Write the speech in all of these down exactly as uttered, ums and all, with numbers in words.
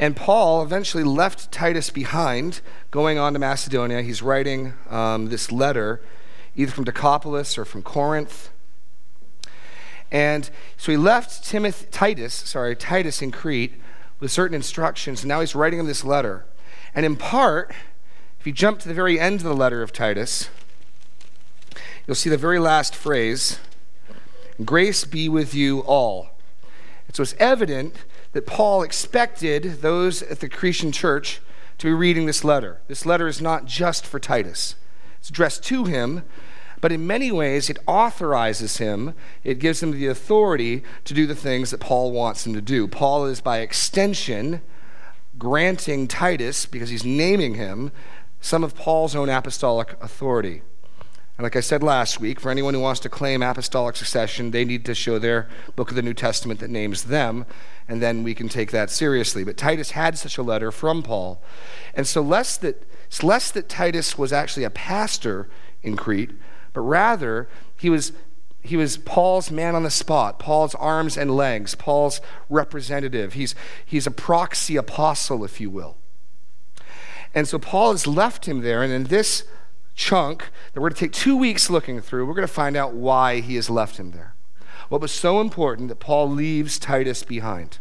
And Paul eventually left Titus behind, going on to Macedonia. He's writing um, this letter, either from Decapolis or from Corinth. And so he left Timothy, Titus, sorry, Titus in Crete with certain instructions, and now he's writing him this letter. And in part, if you jump to the very end of the letter of Titus, you'll see the very last phrase, "Grace be with you all." And so it's evident that Paul expected those at the Cretan church to be reading this letter. This letter is not just for Titus. It's addressed to him, but in many ways it authorizes him. It gives him the authority to do the things that Paul wants him to do. Paul is, by extension, granting Titus, because he's naming him, some of Paul's own apostolic authority. And like I said last week, for anyone who wants to claim apostolic succession, they need to show their book of the New Testament that names them, and then we can take that seriously. But Titus had such a letter from Paul. And so less that, it's less that Titus was actually a pastor in Crete, but rather he was, he was Paul's man on the spot, Paul's arms and legs, Paul's representative. He's, he's a proxy apostle, if you will. And so Paul has left him there, and in this chunk that we're going to take two weeks looking through, we're going to find out why he has left him there. What was so important that Paul leaves Titus behind.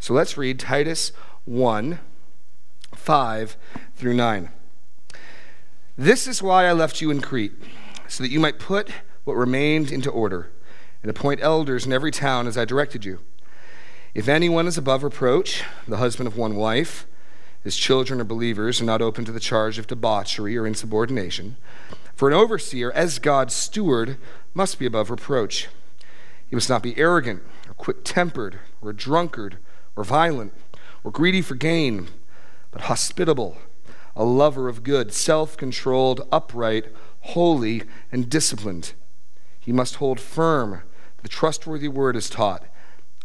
So let's read Titus one, five through nine. "This is why I left you in Crete, so that you might put what remained into order, and appoint elders in every town as I directed you. If anyone is above reproach, the husband of one wife, his children are believers and not open to the charge of debauchery or insubordination. For an overseer, as God's steward, must be above reproach. He must not be arrogant or quick-tempered or a drunkard or violent or greedy for gain, but hospitable, a lover of good, self-controlled, upright, holy, and disciplined. He must hold firm the trustworthy word as taught,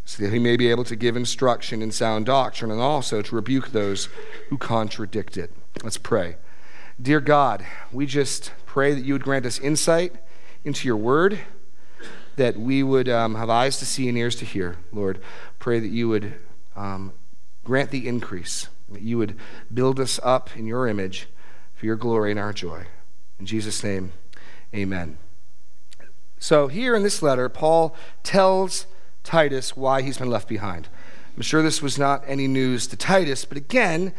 so that he may be able to give instruction in sound doctrine and also to rebuke those who contradict it." Let's pray. Dear God, we just pray that you would grant us insight into your word, that we would um, have eyes to see and ears to hear. Lord, pray that you would um, grant the increase, that you would build us up in your image for your glory and our joy. In Jesus' name, amen. So here in this letter, Paul tells Titus why he's been left behind. I'm sure this was not any news to Titus, but again,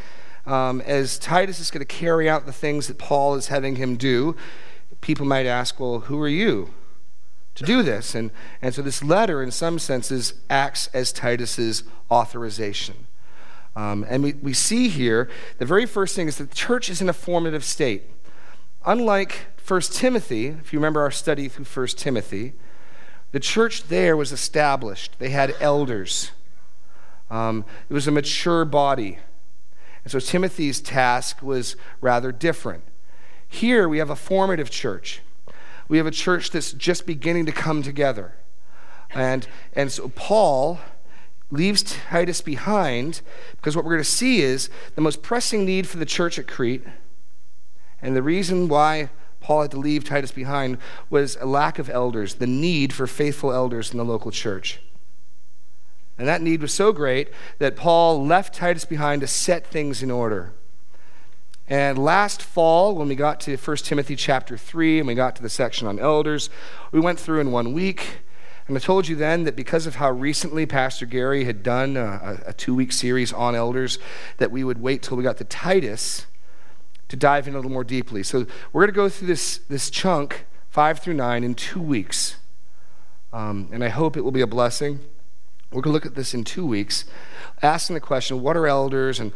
um, as Titus is going to carry out the things that Paul is having him do, people might ask, well, who are you to do this? And, and so this letter, in some senses, acts as Titus's authorization. Um, and we, we see here, the very first thing is that the church is in a formative state. Unlike First Timothy, if you remember our study through First Timothy, the church there was established. They had elders. Um, it was a mature body. And so Timothy's task was rather different. Here we have a formative church. We have a church that's just beginning to come together. And, and so Paul leaves Titus behind because what we're going to see is the most pressing need for the church at Crete, and the reason why Paul had to leave Titus behind, was a lack of elders, the need for faithful elders in the local church. And that need was so great that Paul left Titus behind to set things in order. And last fall, when we got to First Timothy chapter three, and we got to the section on elders, we went through in one week. And I told you then that because of how recently Pastor Gary had done a, a two-week series on elders, that we would wait till we got to Titus to dive in a little more deeply. So we're going to go through this, this chunk, five through nine, in two weeks. Um, and I hope it will be a blessing. We're going to look at this in two weeks, asking the question, what are elders, and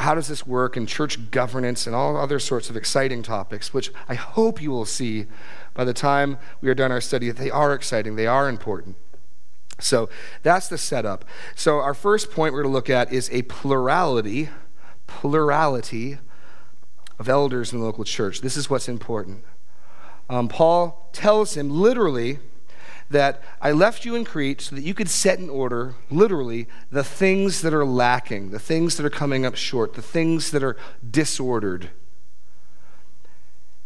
how does this work, and church governance, and all other sorts of exciting topics, which I hope you will see by the time we are done our study that they are exciting, they are important. So that's the setup. So our first point we're going to look at is a plurality, plurality, of elders in the local church. This is what's important. Um, Paul tells him literally that I left you in Crete so that you could set in order, literally, the things that are lacking, the things that are coming up short, the things that are disordered.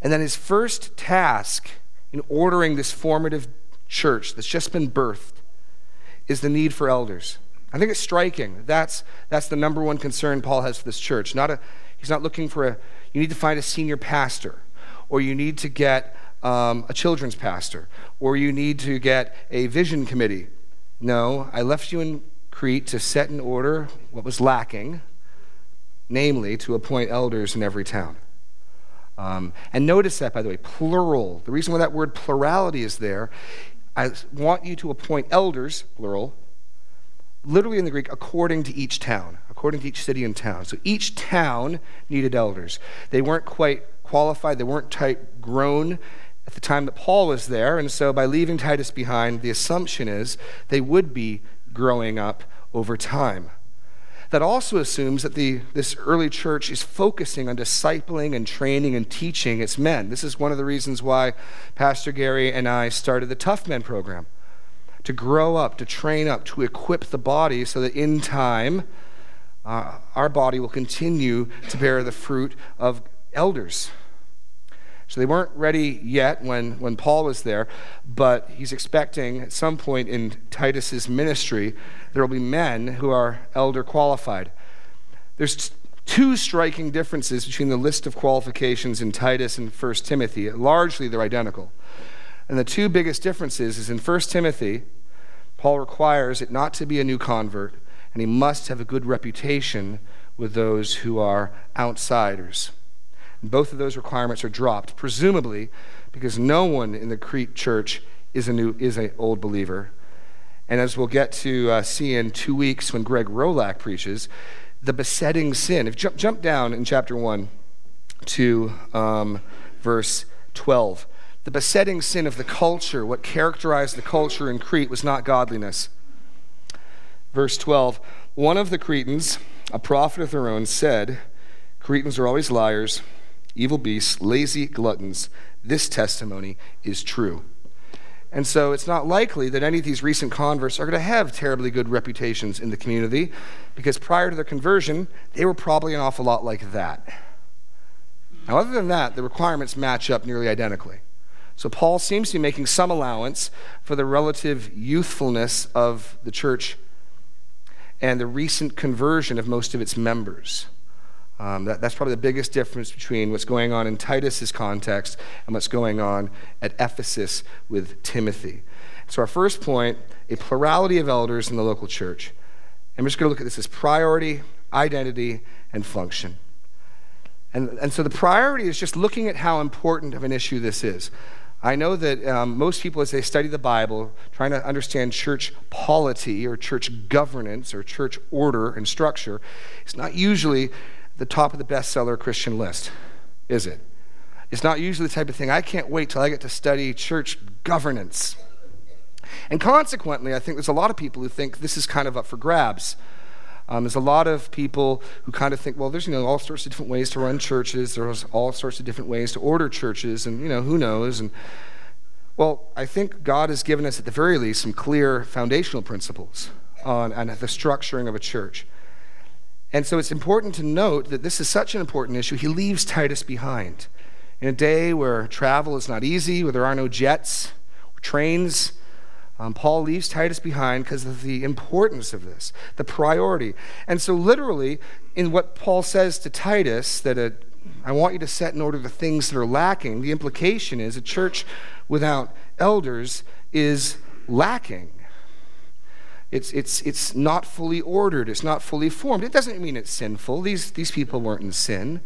And then his first task in ordering this formative church that's just been birthed is the need for elders. I think it's striking. That's that's the number one concern Paul has for this church. Not a, he's not looking for a, you need to find a senior pastor, or you need to get um, a children's pastor, or you need to get a vision committee. No, I left you in Crete to set in order what was lacking, namely to appoint elders in every town. Um, and notice that, by the way, plural. The reason why that word plurality is there, I want you to appoint elders, plural, literally in the Greek, according to each town, according to each city and town. So each town needed elders. They weren't quite qualified, they weren't type grown at the time that Paul was there, and so by leaving Titus behind, the assumption is they would be growing up over time. That also assumes that the this early church is focusing on discipling and training and teaching its men. This is one of the reasons why Pastor Gary and I started the Tough Men program, to grow up, to train up, to equip the body so that in time uh, our body will continue to bear the fruit of elders. So they weren't ready yet when, when Paul was there, but he's expecting at some point in Titus's ministry, there will be men who are elder qualified. There's t- two striking differences between the list of qualifications in Titus and First Timothy. Largely, they're identical. And the two biggest differences is in First Timothy, Paul requires it not to be a new convert, and he must have a good reputation with those who are outsiders. Both of those requirements are dropped, presumably because no one in the Crete church is a new is an old believer. And as we'll get to uh, see in two weeks when Greg Rolak preaches, the besetting sin. If jump jump down in chapter one to um, verse twelve, the besetting sin of the culture, what characterized the culture in Crete, was not godliness. Verse twelve, one of the Cretans, a prophet of their own, said, "Cretans are always liars, evil beasts, lazy gluttons. This testimony is true." And so it's not likely that any of these recent converts are going to have terribly good reputations in the community, because prior to their conversion, they were probably an awful lot like that. Now, other than that, the requirements match up nearly identically. So Paul seems to be making some allowance for the relative youthfulness of the church and the recent conversion of most of its members. Um, that, that's probably the biggest difference between what's going on in Titus's context and what's going on at Ephesus with Timothy. So our first point, a plurality of elders in the local church. I'm just going to look at this as priority, identity, and function. And, and so the priority is just looking at how important of an issue this is. I know that um, most people, as they study the Bible, trying to understand church polity or church governance or church order and structure, it's not usually the top of the bestseller Christian list, is it? It's not usually the type of thing, I can't wait till I get to study church governance. And consequently, I think there's a lot of people who think this is kind of up for grabs. Um, there's a lot of people who kind of think, well, there's, you know, all sorts of different ways to run churches, there's all sorts of different ways to order churches, and, you know, who knows? And well, I think God has given us, at the very least, some clear foundational principles on, on the structuring of a church. And so it's important to note that this is such an important issue. He leaves Titus behind. In a day where travel is not easy, where there are no jets or trains, um, Paul leaves Titus behind because of the importance of this, the priority. And so literally, in what Paul says to Titus, that a, I want you to set in order the things that are lacking, the implication is a church without elders is lacking. It's it's it's not fully ordered. It's not fully formed. It doesn't mean it's sinful. These these people weren't in sin,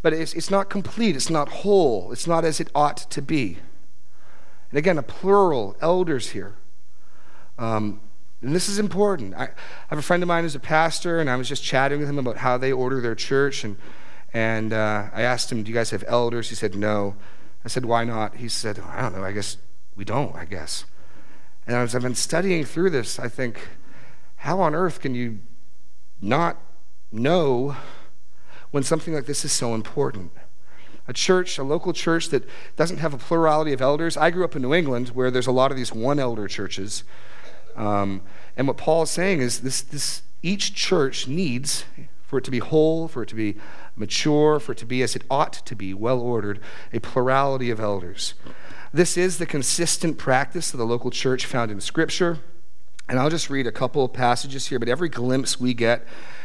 but it's it's not complete. It's not whole. It's not as it ought to be. And again, a plural elders here, um, and this is important. I, I have a friend of mine who's a pastor, and I was just chatting with him about how they order their church, and and uh, I asked him, "Do you guys have elders?" He said, "No." I said, "Why not?" He said, "I don't know. I guess we don't. I guess." And as I've been studying through this, I think, how on earth can you not know when something like this is so important? A church, a local church that doesn't have a plurality of elders. I grew up in New England where there's a lot of these one-elder churches. Um, and what Paul is saying is this: this each church needs, for it to be whole, for it to be mature, for it to be as it ought to be, well-ordered, a plurality of elders. This is the consistent practice of the local church found in Scripture. And I'll just read a couple of passages here, but every glimpse we get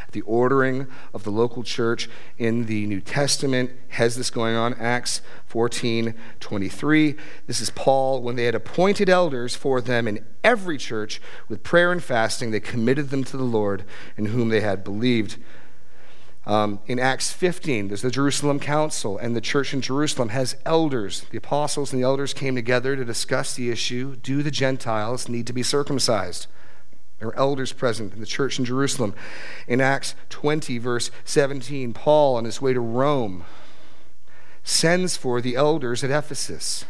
at the ordering of the local church in the New Testament has this going on. Acts fourteen twenty-three. This is Paul. When they had appointed elders for them in every church with prayer and fasting, they committed them to the Lord in whom they had believed. Um, in Acts fifteen, there's the Jerusalem Council, and the church in Jerusalem has elders. The apostles and the elders came together to discuss the issue. Do the Gentiles need to be circumcised? There are elders present in the church in Jerusalem. In Acts twenty, verse seventeen, Paul, on his way to Rome, sends for the elders at Ephesus.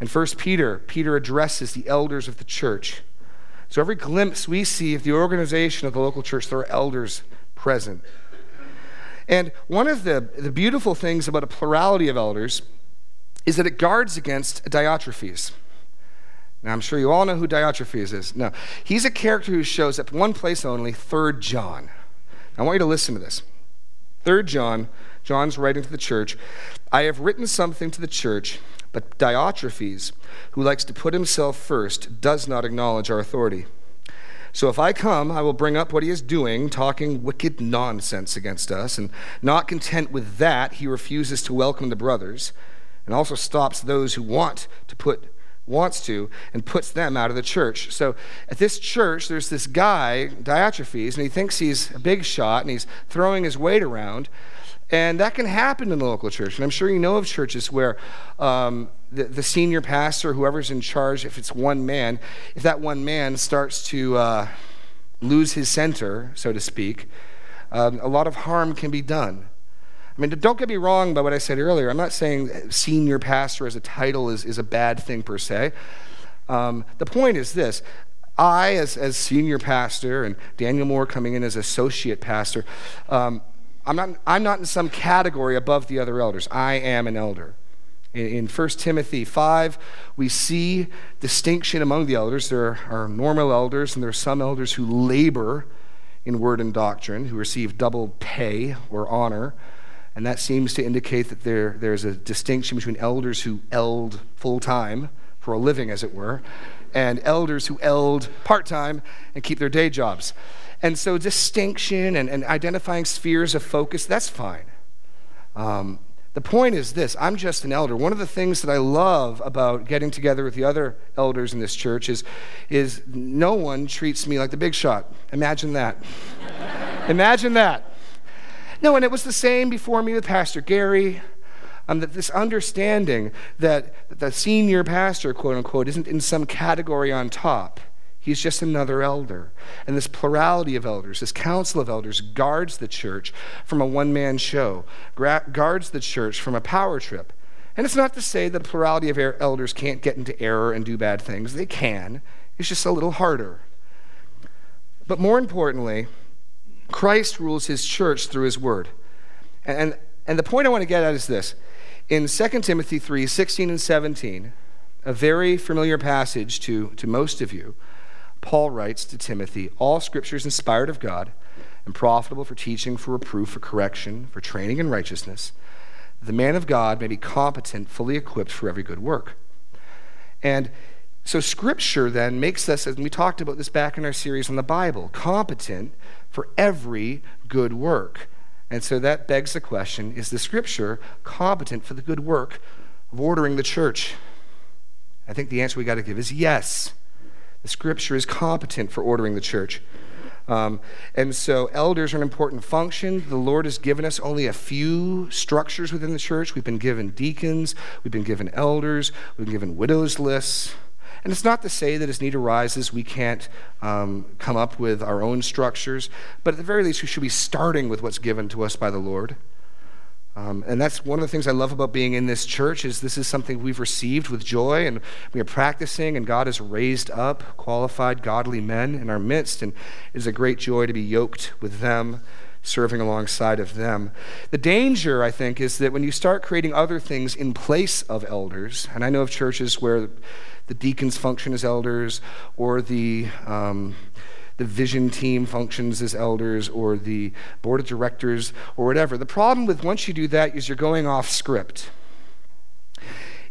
And First Peter, Peter addresses the elders of the church. So every glimpse we see of the organization of the local church, there are elders present. And one of the, the beautiful things about a plurality of elders is that it guards against Diotrephes. Now, I'm sure you all know who Diotrephes is. No, he's a character who shows up one place only, Third John. I want you to listen to this. Third John, John's writing to the church. I have written something to the church, but Diotrephes, who likes to put himself first, does not acknowledge our authority. So if I come, I will bring up what he is doing, talking wicked nonsense against us. And not content with that, he refuses to welcome the brothers, and also stops those who want to put wants to, and puts them out of the church. So at this church, there's this guy, Diotrephes, and he thinks he's a big shot, and he's throwing his weight around. And that can happen in the local church. And I'm sure you know of churches where um, the, the senior pastor, whoever's in charge, if it's one man, if that one man starts to uh, lose his center, so to speak, um, a lot of harm can be done. I mean, don't get me wrong by what I said earlier. I'm not saying senior pastor as a title is, is a bad thing per se. Um, the point is this. I, as, as senior pastor, and Daniel Moore coming in as associate pastor, um, I'm not I'm not in some category above the other elders. I am an elder. In, in First Timothy five, we see distinction among the elders. There are normal elders, and there are some elders who labor in word and doctrine, who receive double pay or honor. And that seems to indicate that there there's a distinction between elders who eld full-time for a living, as it were, and elders who eld part-time and keep their day jobs. And so distinction and, and identifying spheres of focus, that's fine. Um, the point is this, I'm just an elder. One of the things that I love about getting together with the other elders in this church is, is no one treats me like the big shot. Imagine that. Imagine that. No, and it was the same before me with Pastor Gary. Um, that this understanding that the senior pastor, quote unquote, isn't in some category on top. He's just another elder. And this plurality of elders, this council of elders, guards the church from a one-man show, gra- guards the church from a power trip. And it's not to say that a plurality of er- elders can't get into error and do bad things. They can. It's just a little harder. But more importantly, Christ rules his church through his word. And, and, and the point I want to get at is this. In Second Timothy three sixteen and seventeen, a very familiar passage to, to most of you, Paul writes to Timothy, all scripture is inspired of God and profitable for teaching, for reproof, for correction, for training in righteousness, that the man of God may be competent, fully equipped for every good work. And so scripture then makes us, as we talked about this back in our series on the Bible, competent for every good work. And so that begs the question, is the scripture competent for the good work of ordering the church? I think the answer we got to give is yes. The scripture is competent for ordering the church. Um, and so elders are an important function. The Lord has given us only a few structures within the church. We've been given deacons. We've been given elders. We've been given widows lists. And it's not to say that as need arises, we can't um, come up with our own structures. But at the very least, we should be starting with what's given to us by the Lord. Um, and that's one of the things I love about being in this church is this is something we've received with joy, and we are practicing, and God has raised up qualified, godly men in our midst, and it is a great joy to be yoked with them, serving alongside of them. The danger, I think, is that when you start creating other things in place of elders, and I know of churches where the deacons function as elders, or the... Um, the vision team functions as elders, or the board of directors, or whatever. The problem with once you do that is you're going off script.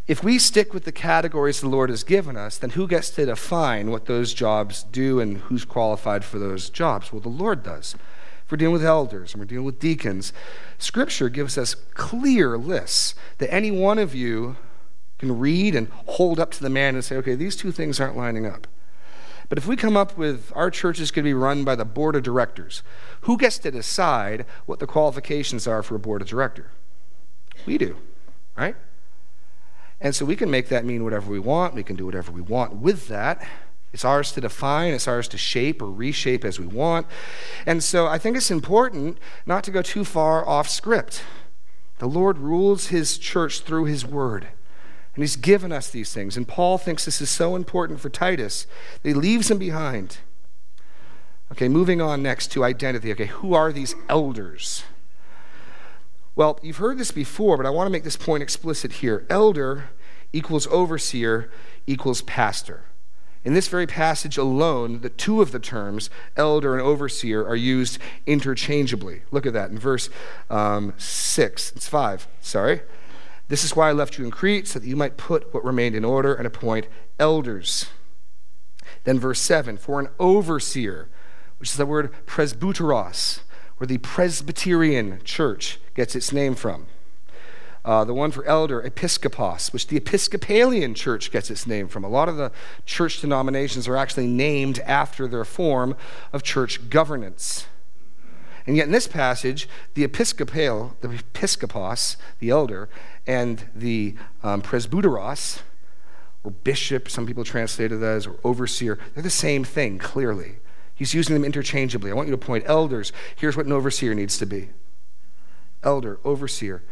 If we stick with the categories the Lord has given us, then who gets to define what those jobs do and who's qualified for those jobs? Well, the Lord does. If we're dealing with elders and we're dealing with deacons, Scripture gives us clear lists that any one of you can read and hold up to the man and say, okay, these two things aren't lining up. But if we come up with our church is going to be run by the board of directors, who gets to decide what the qualifications are for a board of director? We do, right? And so we can make that mean whatever we want. We can do whatever we want with that. It's ours to define. It's ours to shape or reshape as we want. And so I think it's important not to go too far off script. The Lord rules his church through his word. And he's given us these things. And Paul thinks this is so important for Titus that he leaves him behind. Okay, moving on next to identity. Okay, who are these elders? Well, you've heard this before, but I want to make this point explicit here. Elder equals overseer equals pastor. In this very passage alone, the two of the terms, elder and overseer, are used interchangeably. Look at that in verse um, six. It's five, sorry. This is why I left you in Crete, so that you might put what remained in order and appoint elders. Then verse seven, for an overseer, which is the word presbyteros, where the Presbyterian church gets its name from. Uh, the one for elder, episcopos, which the Episcopalian church gets its name from. A lot of the church denominations are actually named after their form of church governance. And yet in this passage, the episcopal, the episcopos, the elder, and the um, presbyteros, or bishop, some people translated that as, or overseer, they're the same thing, clearly. He's using them interchangeably. I want you to appoint elders. Here's what an overseer needs to be. Elder, overseer.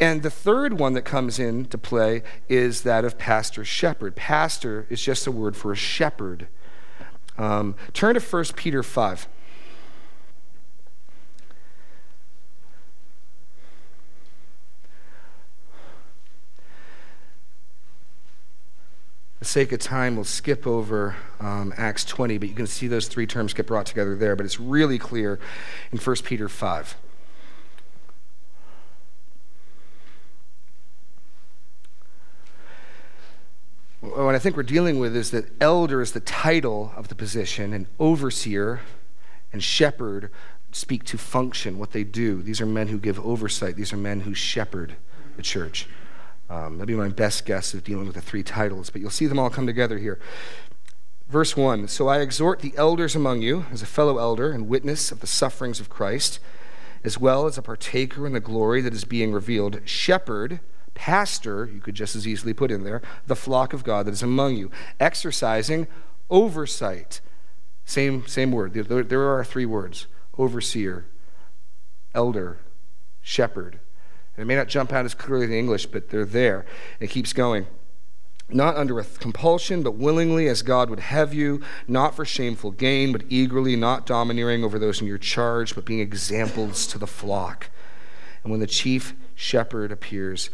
And the third one that comes into play is that of pastor, shepherd. Pastor is just a word for a shepherd. Um, turn to First Peter five. For the sake of time, we'll skip over um, Acts twenty, but you can see those three terms get brought together there, but it's really clear in First Peter five. What I think we're dealing with is that elder is the title of the position, and overseer and shepherd speak to function, what they do. These are men who give oversight. These are men who shepherd the church. Um, that'd be my best guess of dealing with the three titles, but you'll see them all come together here. Verse one, so I exhort the elders among you as a fellow elder and witness of the sufferings of Christ, as well as a partaker in the glory that is being revealed. Shepherd, pastor, you could just as easily put in there, the flock of God that is among you, exercising oversight. Same, same word. There, there are three words, overseer, elder, shepherd. It may not jump out as clearly in English, but they're there. It keeps going. Not under a compulsion, but willingly, as God would have you, not for shameful gain, but eagerly, not domineering over those in your charge, but being examples to the flock. And when the chief shepherd appears,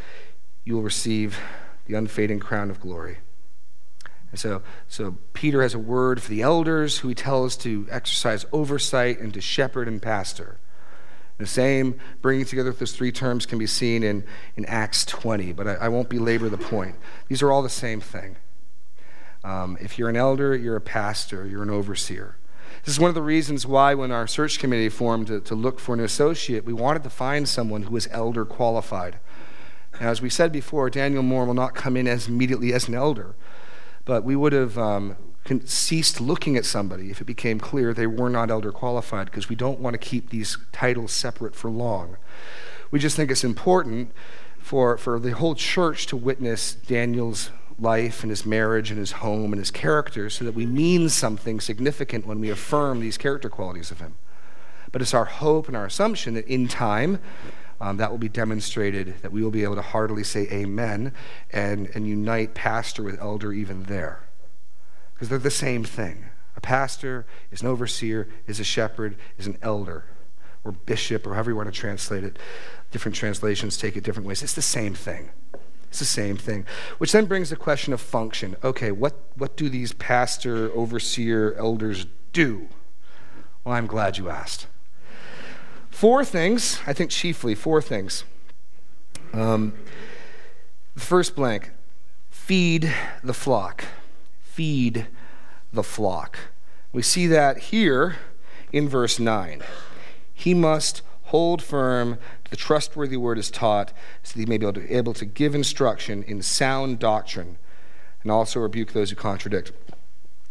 you will receive the unfading crown of glory. And so, so Peter has a word for the elders, who he tells to exercise oversight and to shepherd and pastor. The same bringing together those three terms can be seen in, in Acts twenty, but I, I won't belabor the point. These are all the same thing. Um, if you're an elder, you're a pastor, you're an overseer. This is one of the reasons why when our search committee formed to, to look for an associate, we wanted to find someone who was elder qualified. Now, as we said before, Daniel Moore will not come in as immediately as an elder, but we would have um, ceased looking at somebody if it became clear they were not elder qualified, because we don't want to keep these titles separate for long. We just think it's important for, for the whole church to witness Daniel's life and his marriage and his home and his character, so that we mean something significant when we affirm these character qualities of him. But it's our hope and our assumption that in time, Um, that will be demonstrated, that we will be able to heartily say amen and, and unite pastor with elder even there. Because they're the same thing. A pastor is an overseer, is a shepherd, is an elder, or bishop, or however you want to translate it. Different translations take it different ways. It's the same thing. It's the same thing. Which then brings the question of function. Okay, what, what do these pastor, overseer, elders do? Well, I'm glad you asked. Four things, I think chiefly, four things. Um, the first blank, feed the flock. Feed the flock. We see that here in verse nine. He must hold firm to the trustworthy word as taught, so that he may be able to, able to give instruction in sound doctrine, and also rebuke those who contradict.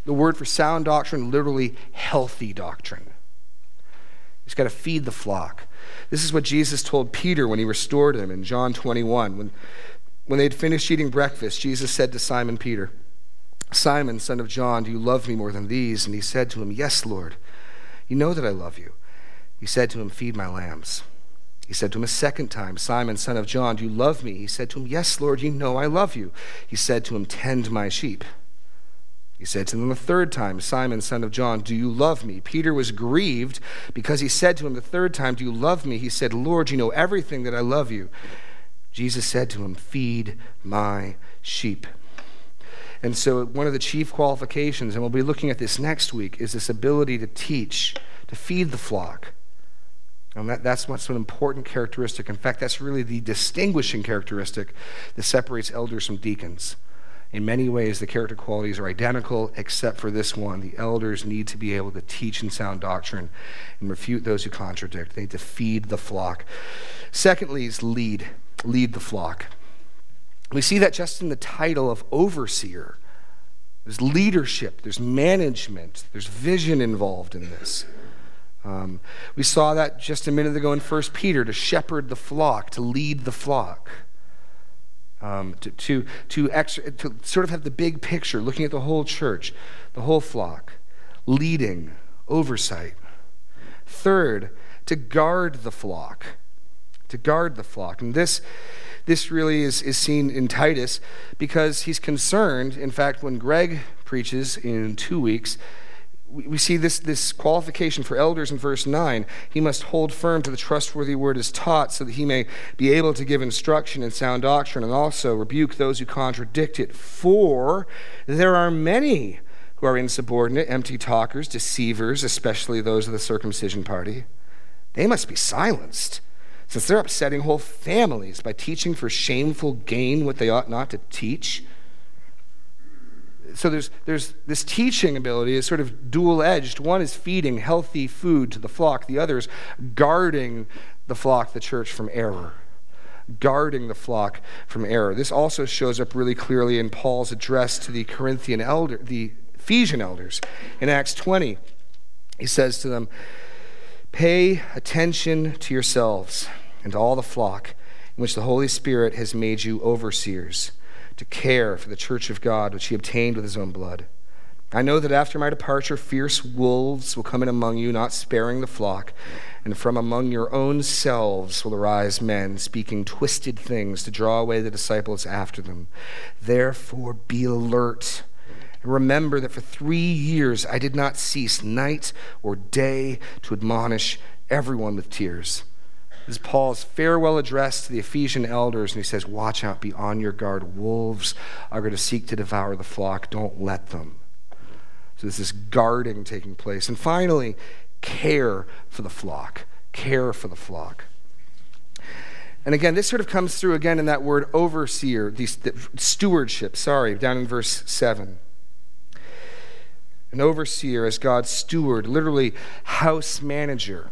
The word for sound doctrine, literally healthy doctrine. He's got to feed the flock. This is what Jesus told Peter when he restored him in John twenty-one. When, when they had finished eating breakfast, Jesus said to Simon Peter, "Simon, son of John, do you love me more than these?" And he said to him, "Yes, Lord, you know that I love you." He said to him, "Feed my lambs." He said to him a second time, "Simon, son of John, do you love me?" He said to him, "Yes, Lord, you know I love you." He said to him, "Tend my sheep." He said to him the third time, "Simon, son of John, do you love me?" Peter was grieved because he said to him the third time, "Do you love me?" He said, "Lord, you know everything that I love you." Jesus said to him, "Feed my sheep." And so one of the chief qualifications, and we'll be looking at this next week, is this ability to teach, to feed the flock. And that, that's what's an important characteristic. In fact, that's really the distinguishing characteristic that separates elders from deacons. In many ways, the character qualities are identical, except for this one. The elders need to be able to teach in sound doctrine and refute those who contradict. They need to feed the flock. Secondly is lead. Lead the flock. We see that just in the title of overseer. There's leadership, there's management, there's vision involved in this. Um, we saw that just a minute ago in First Peter, to shepherd the flock, to lead the flock. Um, to to to, ex- to sort of have the big picture, looking at the whole church, the whole flock, leading, oversight. Third, to guard the flock, to guard the flock. And this this really is, is seen in Titus, because he's concerned. In fact, when Greg preaches in two weeks, we, we see this, this qualification for elders in verse nine. He must hold firm to the trustworthy word as taught, so that he may be able to give instruction in sound doctrine, and also rebuke those who contradict it. For there are many who are insubordinate, empty talkers, deceivers, especially those of the circumcision party. They must be silenced, since they're upsetting whole families by teaching for shameful gain what they ought not to teach. So there's there's this teaching ability is sort of dual-edged. One is feeding healthy food to the flock. The other is guarding the flock, the church, from error. Guarding the flock from error. This also shows up really clearly in Paul's address to the Corinthian elder, the Ephesian elders. In Acts twenty, he says to them, "Pay attention to yourselves and to all the flock in which the Holy Spirit has made you overseers, to care for the church of God, which he obtained with his own blood. I know that after my departure, fierce wolves will come in among you, not sparing the flock, and from among your own selves will arise men, speaking twisted things to draw away the disciples after them. Therefore be alert. Remember that for three years I did not cease night or day to admonish everyone with tears." This is Paul's farewell address to the Ephesian elders, and he says, "Watch out, be on your guard. Wolves are going to seek to devour the flock. Don't let them." So there's this guarding taking place. And finally, care for the flock. Care for the flock. And again, this sort of comes through again in that word overseer, the stewardship, sorry, down in verse seven. An overseer as God's steward, literally house manager,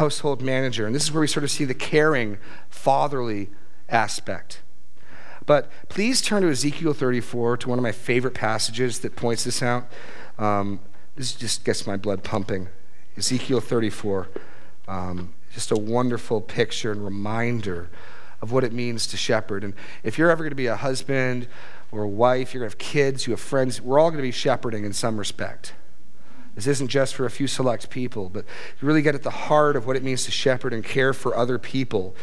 household manager. And this is where we sort of see the caring, fatherly aspect. But please turn to Ezekiel thirty-four, to one of my favorite passages that points this out. Um, this just gets my blood pumping. Ezekiel thirty-four, um, just a wonderful picture and reminder of what it means to shepherd. And if you're ever going to be a husband or a wife, you're going to have kids, you have friends, we're all going to be shepherding in some respect. This isn't just for a few select people, but you really get at the heart of what it means to shepherd and care for other people.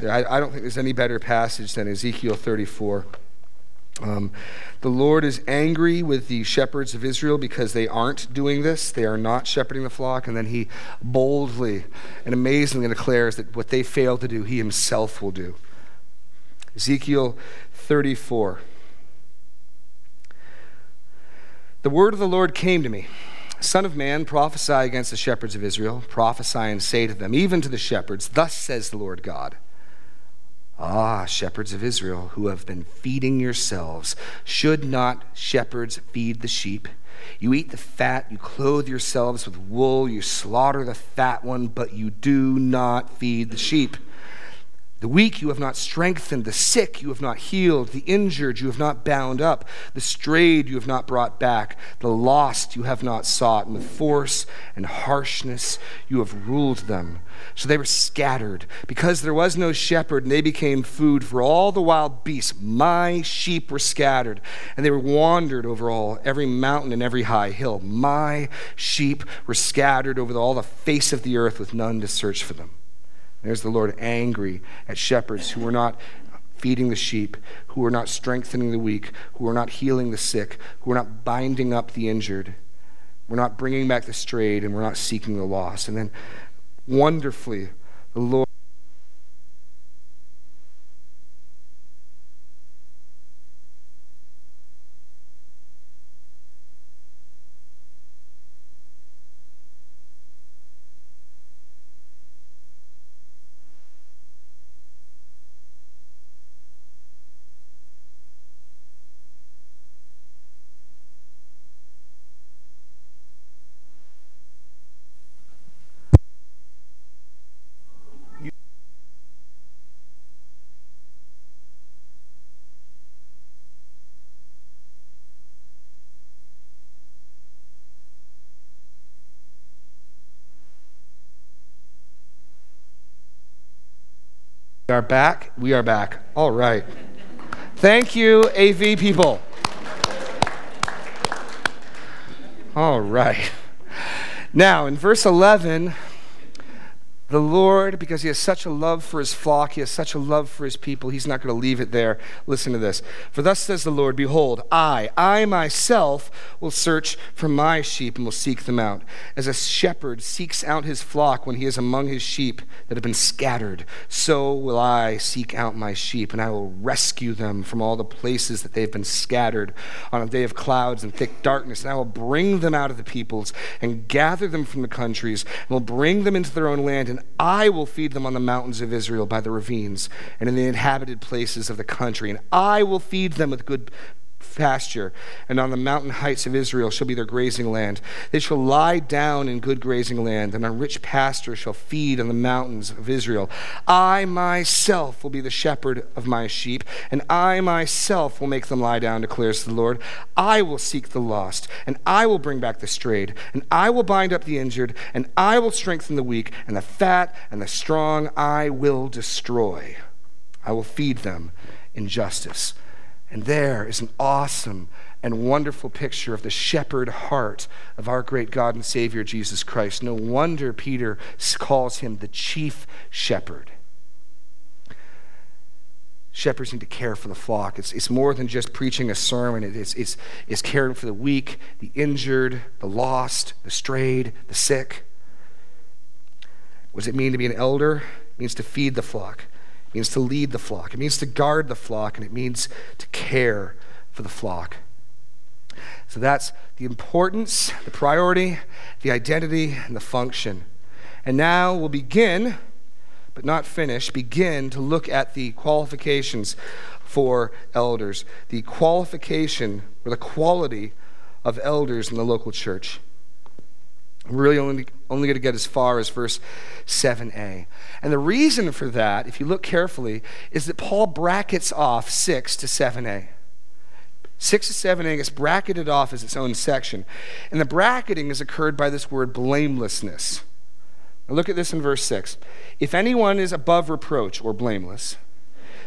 I, I don't think there's any better passage than Ezekiel thirty-four. Um, the Lord is angry with the shepherds of Israel because they aren't doing this. They are not shepherding the flock. And then he boldly and amazingly declares that what they fail to do, he himself will do. Ezekiel thirty-four. "The word of the Lord came to me. Son of man, prophesy against the shepherds of Israel. Prophesy and say to them, even to the shepherds, thus says the Lord God, Ah, shepherds of Israel, who have been feeding yourselves, should not shepherds feed the sheep? You eat the fat, you clothe yourselves with wool, you slaughter the fat one, but you do not feed the sheep. The weak you have not strengthened, the sick you have not healed, the injured you have not bound up, the strayed you have not brought back, the lost you have not sought, and with force and harshness you have ruled them. So they were scattered, because there was no shepherd, and they became food for all the wild beasts. My sheep were scattered, and they were wandered over all, every mountain and every high hill. My sheep were scattered over all the face of the earth, with none to search for them. There's the Lord angry at shepherds who were not feeding the sheep, who were not strengthening the weak, who were not healing the sick, who were not binding up the injured, were not bringing back the strayed, and were not seeking the lost. And then wonderfully, the Lord We are back. We are back. All right. Thank you, A V people. All right. Now, in verse eleven, the Lord, because he has such a love for his flock, he has such a love for his people, he's not going to leave it there. Listen to this. For thus says the Lord, behold, I, I myself will search for my sheep and will seek them out. As a shepherd seeks out his flock when he is among his sheep that have been scattered, so will I seek out my sheep, and I will rescue them from all the places that they've been scattered on a day of clouds and thick darkness, and I will bring them out of the peoples and gather them from the countries and will bring them into their own land, and I will feed them on the mountains of Israel by the ravines and in the inhabited places of the country. And I will feed them with good pasture, and on the mountain heights of Israel shall be their grazing land. They shall lie down in good grazing land, and on rich pasture shall feed on the mountains of Israel. I myself will be the shepherd of my sheep, and I myself will make them lie down, declares the Lord. I will seek the lost, and I will bring back the strayed, and I will bind up the injured, and I will strengthen the weak, and the fat and the strong I will destroy. I will feed them in justice. And there is an awesome and wonderful picture of the shepherd heart of our great God and Savior, Jesus Christ. No wonder Peter calls him the chief shepherd. Shepherds need to care for the flock. It's, it's more than just preaching a sermon. It, it's, it's, it's caring for the weak, the injured, the lost, the strayed, the sick. What does it mean to be an elder? It means to feed the flock. It means to lead the flock. It means to guard the flock, and it means to care for the flock. So that's the importance, the priority, the identity, and the function. And now we'll begin, but not finish, begin to look at the qualifications for elders, the qualification or the quality of elders in the local church. I'm really only, only going to get as far as verse seven a. And the reason for that, if you look carefully, is that Paul brackets off six to seven a. six to seven a gets bracketed off as its own section. And the bracketing is occurred by this word blamelessness. Now look at this in verse six. If anyone is above reproach or blameless,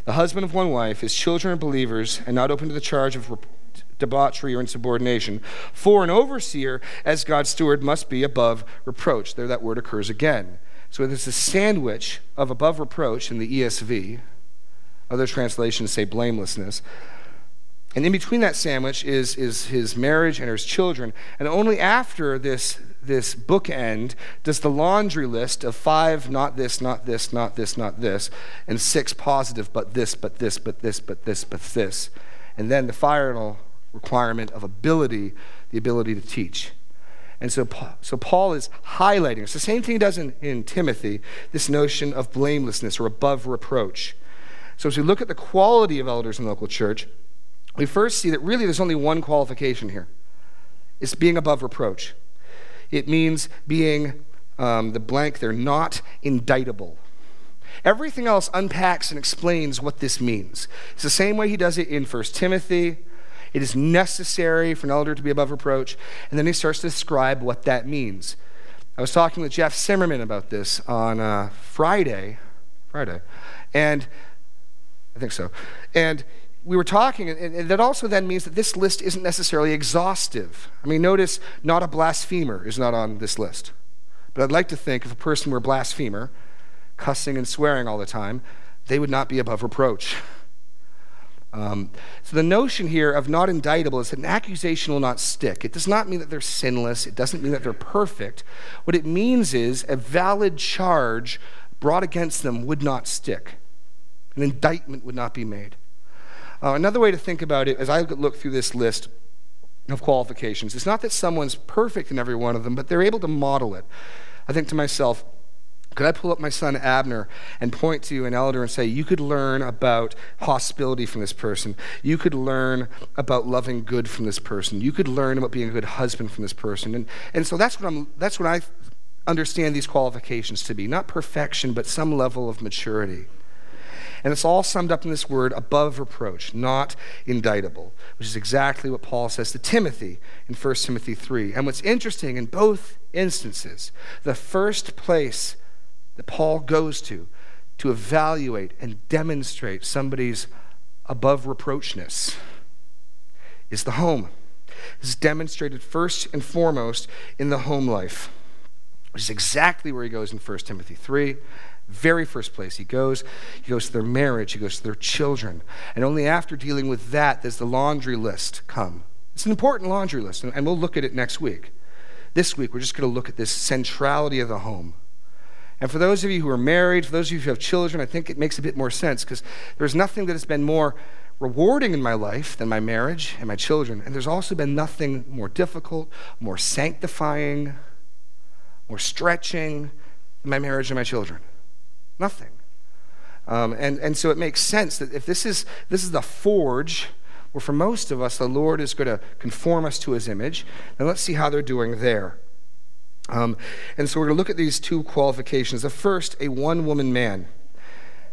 the husband of one wife, his children are believers, and not open to the charge of reproach, debauchery, or insubordination, for an overseer as God's steward must be above reproach. There that word occurs again. So there's a sandwich of above reproach in the E S V. Other translations say blamelessness. And in between that sandwich is, is his marriage and his children. And only after this, this bookend does the laundry list of five not this, not this, not this, not this, and six positive but this, but this, but this, but this, but this. And then the final requirement of ability, the ability to teach. And so, so Paul is highlighting, it's the same thing he does in, in Timothy, this notion of blamelessness or above reproach. So as we look at the quality of elders in the local church, we first see that really there's only one qualification here. It's being above reproach. It means being um, the blank, they're not indictable. Everything else unpacks and explains what this means. It's the same way he does it in First Timothy. It is necessary for an elder to be above reproach. And then he starts to describe what that means. I was talking with Jeff Zimmerman about this on uh, Friday. Friday. And I think so. And we were talking, and that also then means that this list isn't necessarily exhaustive. I mean, notice not a blasphemer is not on this list. But I'd like to think if a person were a blasphemer, cussing and swearing all the time, they would not be above reproach. Um, so the notion here of not indictable is that an accusation will not stick. It does not mean that they're sinless. It doesn't mean that they're perfect. What it means is a valid charge brought against them would not stick. An indictment would not be made. Uh, another way to think about it, as I look through this list of qualifications, it's not that someone's perfect in every one of them, but they're able to model it. I think to myself, could I pull up my son Abner and point to an elder and say, you could learn about hospitality from this person. You could learn about loving good from this person. You could learn about being a good husband from this person. And and so that's what I'm. That's what I understand these qualifications to be. Not perfection, but some level of maturity. And it's all summed up in this word, above reproach, not indictable, which is exactly what Paul says to Timothy in First Timothy three. And what's interesting in both instances, the first place that Paul goes to to evaluate and demonstrate somebody's above reproachness is the home. This is demonstrated first and foremost in the home life, which is exactly where he goes in First Timothy three. Very first place he goes, he goes to their marriage, he goes to their children. And only after dealing with that does the laundry list come. It's an important laundry list, and we'll look at it next week. This week, we're just going to look at this centrality of the home. And for those of you who are married, for those of you who have children, I think it makes a bit more sense, because there's nothing that has been more rewarding in my life than my marriage and my children. And there's also been nothing more difficult, more sanctifying, more stretching than my marriage and my children. Nothing. Um, and, and so it makes sense that if this is this is the forge, where for most of us the Lord is going to conform us to his image, then let's see how they're doing there. Um, and so we're going to look at these two qualifications. The first, a one-woman man.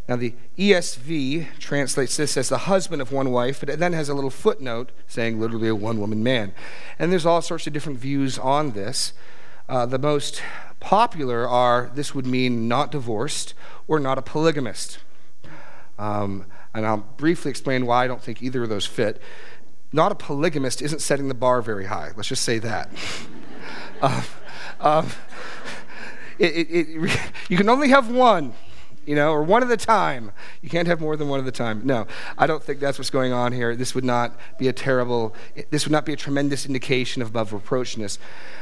Now the E S V translates this as the husband of one wife, but it then has a little footnote saying literally a one-woman man. And there's all sorts of different views on this. Uh, the most popular are, this would mean not divorced or not a polygamist. Um, and I'll briefly explain why I don't think either of those fit. Not a polygamist isn't setting the bar very high. Let's just say that. um, um, it, it, it, you can only have one, you know, or one at a time. You can't have more than one at a time. No, I don't think that's what's going on here. This would not be a terrible, this would not be a tremendous indication of above reproachness.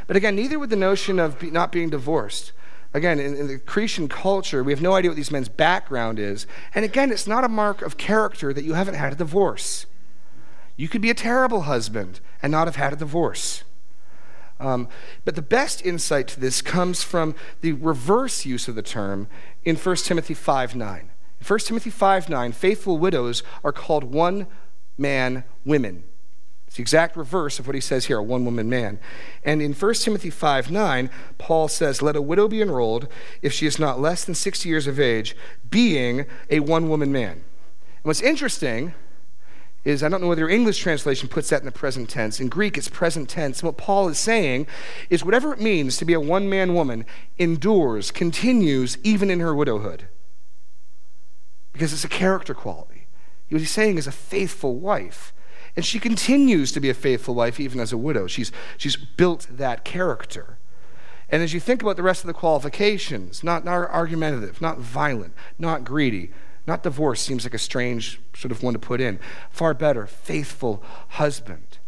But again, neither would the notion of be not being divorced. Again, in, in the Cretan culture, we have no idea what these men's background is. And again, it's not a mark of character that you haven't had a divorce. You could be a terrible husband and not have had a divorce. Um, but the best insight to this comes from the reverse use of the term in First Timothy five nine. In First Timothy five nine, faithful widows are called one-man women. It's the exact reverse of what he says here, a one-woman man. And in First Timothy five nine, Paul says, let a widow be enrolled if she is not less than sixty years of age, being a one-woman man. And what's interesting is, I don't know whether your English translation puts that in the present tense. In Greek, it's present tense. And what Paul is saying is whatever it means to be a one-man woman endures, continues, even in her widowhood. Because it's a character quality. What he's saying is a faithful wife. And she continues to be a faithful wife even as a widow. She's she's built that character. And as you think about the rest of the qualifications, not, not argumentative, not violent, not greedy, not divorced, seems like a strange sort of one to put in. Far better, faithful husband.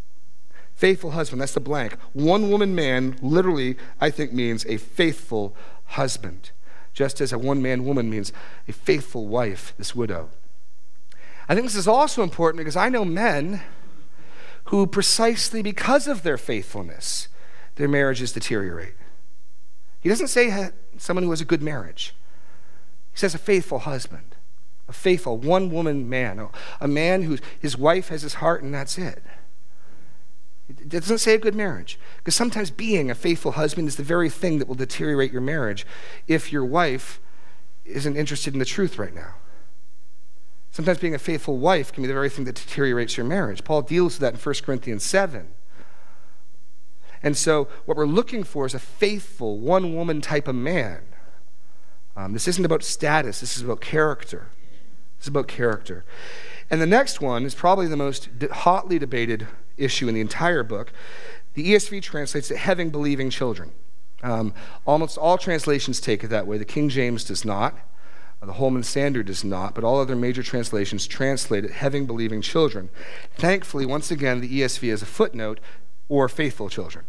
Faithful husband, that's the blank. One woman man literally, I think, means a faithful husband. Just as a one-man woman means a faithful wife, this widow. I think this is also important because I know men who precisely because of their faithfulness, their marriages deteriorate. He doesn't say someone who has a good marriage. He says a faithful husband, a a faithful one-woman man, a man who his wife has his heart and that's it. It doesn't say a good marriage, because sometimes being a faithful husband is the very thing that will deteriorate your marriage if your wife isn't interested in the truth right now. Sometimes being a faithful wife can be the very thing that deteriorates your marriage. Paul deals with that in First Corinthians seven. And so what we're looking for is a faithful, one-woman type of man. Um, this isn't about status. This is about character. This is about character. And the next one is probably the most hotly debated issue in the entire book. The E S V translates it having believing children. Um, almost all translations take it that way. The King James does not. The Holman Standard does not, but all other major translations translate it having believing children. Thankfully, once again, the E S V has a footnote, or faithful children.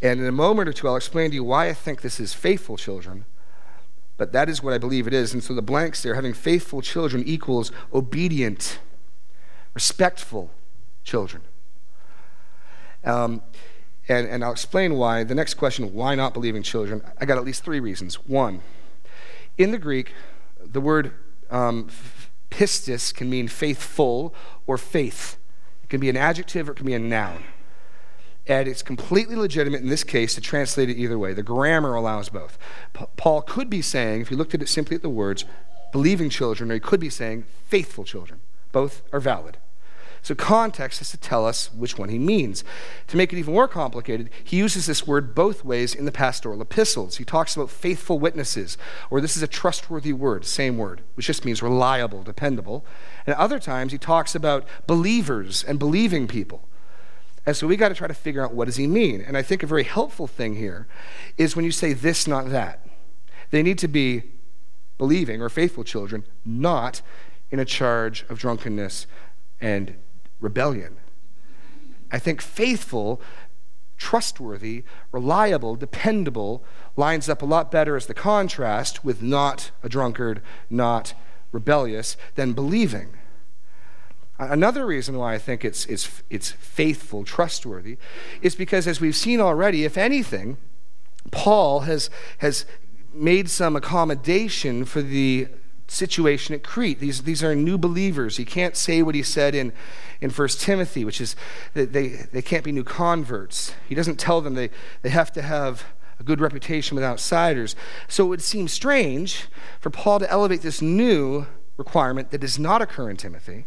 And in a moment or two, I'll explain to you why I think this is faithful children, but that is what I believe it is. And so the blanks there, having faithful children equals obedient, respectful children. Um, and, and I'll explain why. The next question, why not believing children? I got at least three reasons. One, in the Greek, the word um, pistis can mean faithful or faith. It can be an adjective or it can be a noun. And it's completely legitimate in this case to translate it either way. The grammar allows both. P- Paul could be saying, if you looked at it simply at the words, believing children, or he could be saying faithful children. Both are valid. So context is to tell us which one he means. To make it even more complicated, he uses this word both ways in the pastoral epistles. He talks about faithful witnesses, or this is a trustworthy word, same word, which just means reliable, dependable. And other times he talks about believers and believing people. And so we got to try to figure out what does he mean. And I think a very helpful thing here is when you say this, not that. They need to be believing or faithful children, not in a charge of drunkenness and rebellion. I think faithful, trustworthy, reliable, dependable lines up a lot better as the contrast with not a drunkard, not rebellious, than believing. Another reason why I think it's it's it's faithful, trustworthy, is because as we've seen already, if anything, Paul has has made some accommodation for the situation at Crete. These these are new believers. He can't say what he said in, in First Timothy, which is that they, they can't be new converts. He doesn't tell them they, they have to have a good reputation with outsiders. So it would seem strange for Paul to elevate this new requirement that does not occur in Timothy.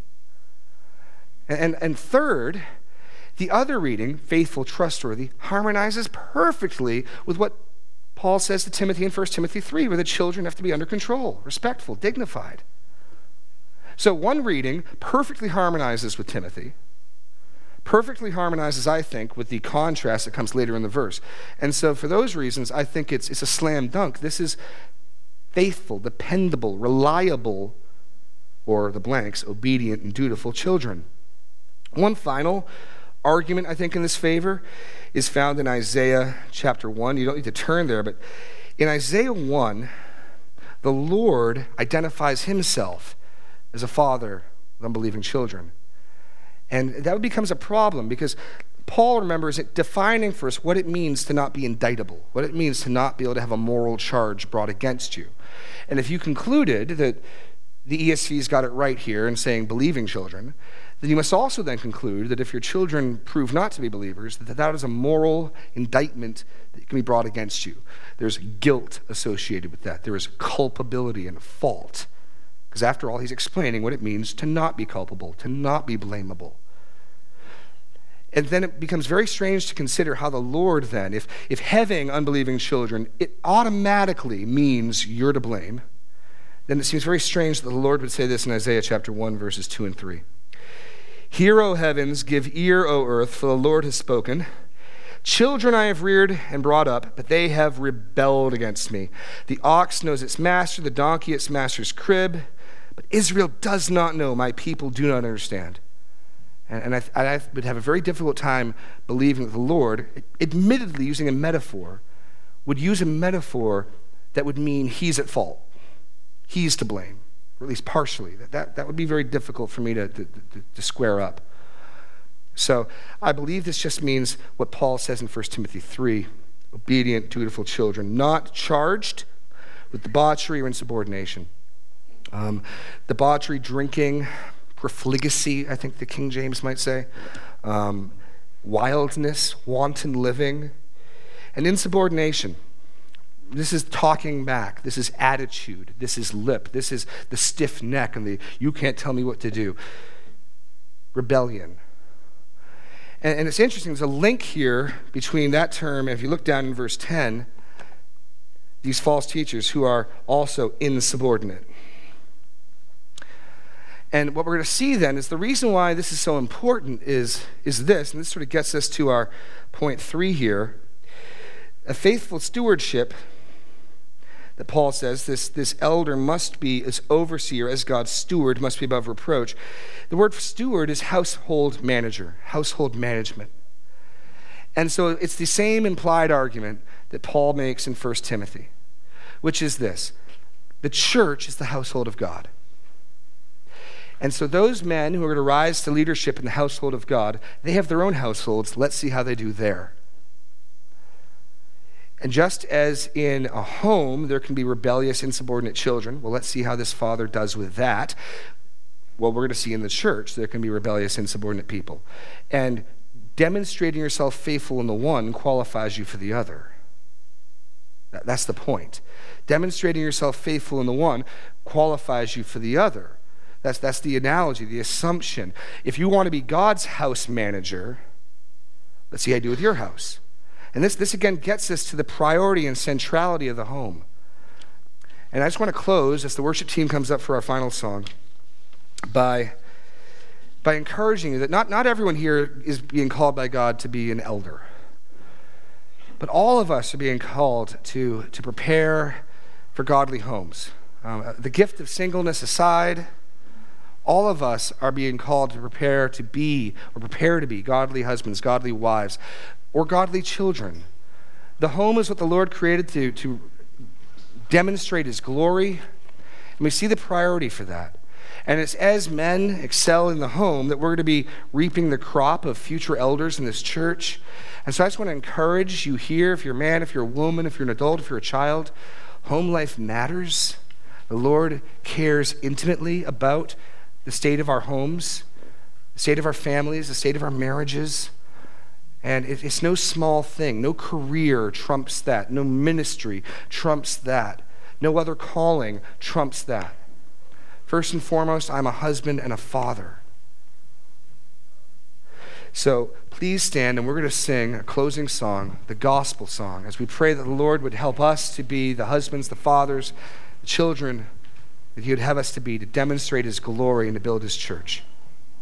And, and, and third, the other reading, faithful, trustworthy, harmonizes perfectly with what Paul says to Timothy in First Timothy three, where the children have to be under control, respectful, dignified. So one reading perfectly harmonizes with Timothy, perfectly harmonizes, I think, with the contrast that comes later in the verse. And so for those reasons, I think it's it's a slam dunk. This is faithful, dependable, reliable, or the blanks, obedient and dutiful children. One final argument, I think, in this favor is found in Isaiah chapter one. You don't need to turn there, but in Isaiah one, the Lord identifies himself as a father of unbelieving children. And that becomes a problem because Paul, remembers it defining for us what it means to not be indictable, what it means to not be able to have a moral charge brought against you. And if you concluded that the E S V's got it right here in saying believing children, then you must also then conclude that if your children prove not to be believers, that that is a moral indictment that can be brought against you. There's guilt associated with that. There is culpability and fault. Because after all, he's explaining what it means to not be culpable, to not be blamable. And then it becomes very strange to consider how the Lord then, if, if having unbelieving children, it automatically means you're to blame, then it seems very strange that the Lord would say this in Isaiah chapter one, verses two and three. Hear, O heavens, give ear, O earth, for the Lord has spoken. Children I have reared and brought up, but they have rebelled against me. The ox knows its master, the donkey its master's crib, but Israel does not know. My people do not understand. And, and I, I, I would have a very difficult time believing that the Lord, admittedly using a metaphor, would use a metaphor that would mean he's at fault. He's to blame. Or at least partially. That, that, that would be very difficult for me to, to, to, to square up. So I believe this just means what Paul says in First Timothy three, obedient, dutiful children, not charged with debauchery or insubordination, Um, debauchery, drinking, profligacy, I think the King James might say, um, wildness, wanton living, and insubordination. This is talking back. This is attitude. This is lip. This is the stiff neck and the you can't tell me what to do. Rebellion. And, and it's interesting, there's a link here between that term, if you look down in verse ten, these false teachers who are also insubordinate. And what we're going to see then is the reason why this is so important is, is this, and this sort of gets us to our point three here. A faithful stewardship that Paul says this, this elder must be, as overseer, as God's steward, must be above reproach. The word for steward is household manager, household management. And so it's the same implied argument that Paul makes in First Timothy, which is this. The church is the household of God. And so those men who are going to rise to leadership in the household of God, they have their own households. Let's see how they do there. And just as in a home, there can be rebellious, insubordinate children. Well, let's see how this father does with that. Well, we're going to see in the church, there can be rebellious, insubordinate people. And demonstrating yourself faithful in the one qualifies you for the other. That's the point. Demonstrating yourself faithful in the one qualifies you for the other. That's that's the analogy, the assumption. If you want to be God's house manager, let's see how you do with your house. And this, this again gets us to the priority and centrality of the home. And I just want to close, as the worship team comes up for our final song, by, by encouraging you that not, not everyone here is being called by God to be an elder. But all of us are being called to, to prepare for godly homes. Um, the gift of singleness aside, all of us are being called to prepare to be, or prepare to be, godly husbands, godly wives, or godly children. The home is what the Lord created to, to demonstrate his glory, and we see the priority for that. And it's as men excel in the home that we're going to be reaping the crop of future elders in this church. And so I just want to encourage you here, if you're a man, if you're a woman, if you're an adult, if you're a child, home life matters. The Lord cares intimately about the state of our homes, the state of our families, the state of our marriages. And it, it's no small thing. No career trumps that. No ministry trumps that. No other calling trumps that. First and foremost, I'm a husband and a father. So please stand, and we're going to sing a closing song, the gospel song, as we pray that the Lord would help us to be the husbands, the fathers, the children, that he would have us to be, to demonstrate his glory and to build his church.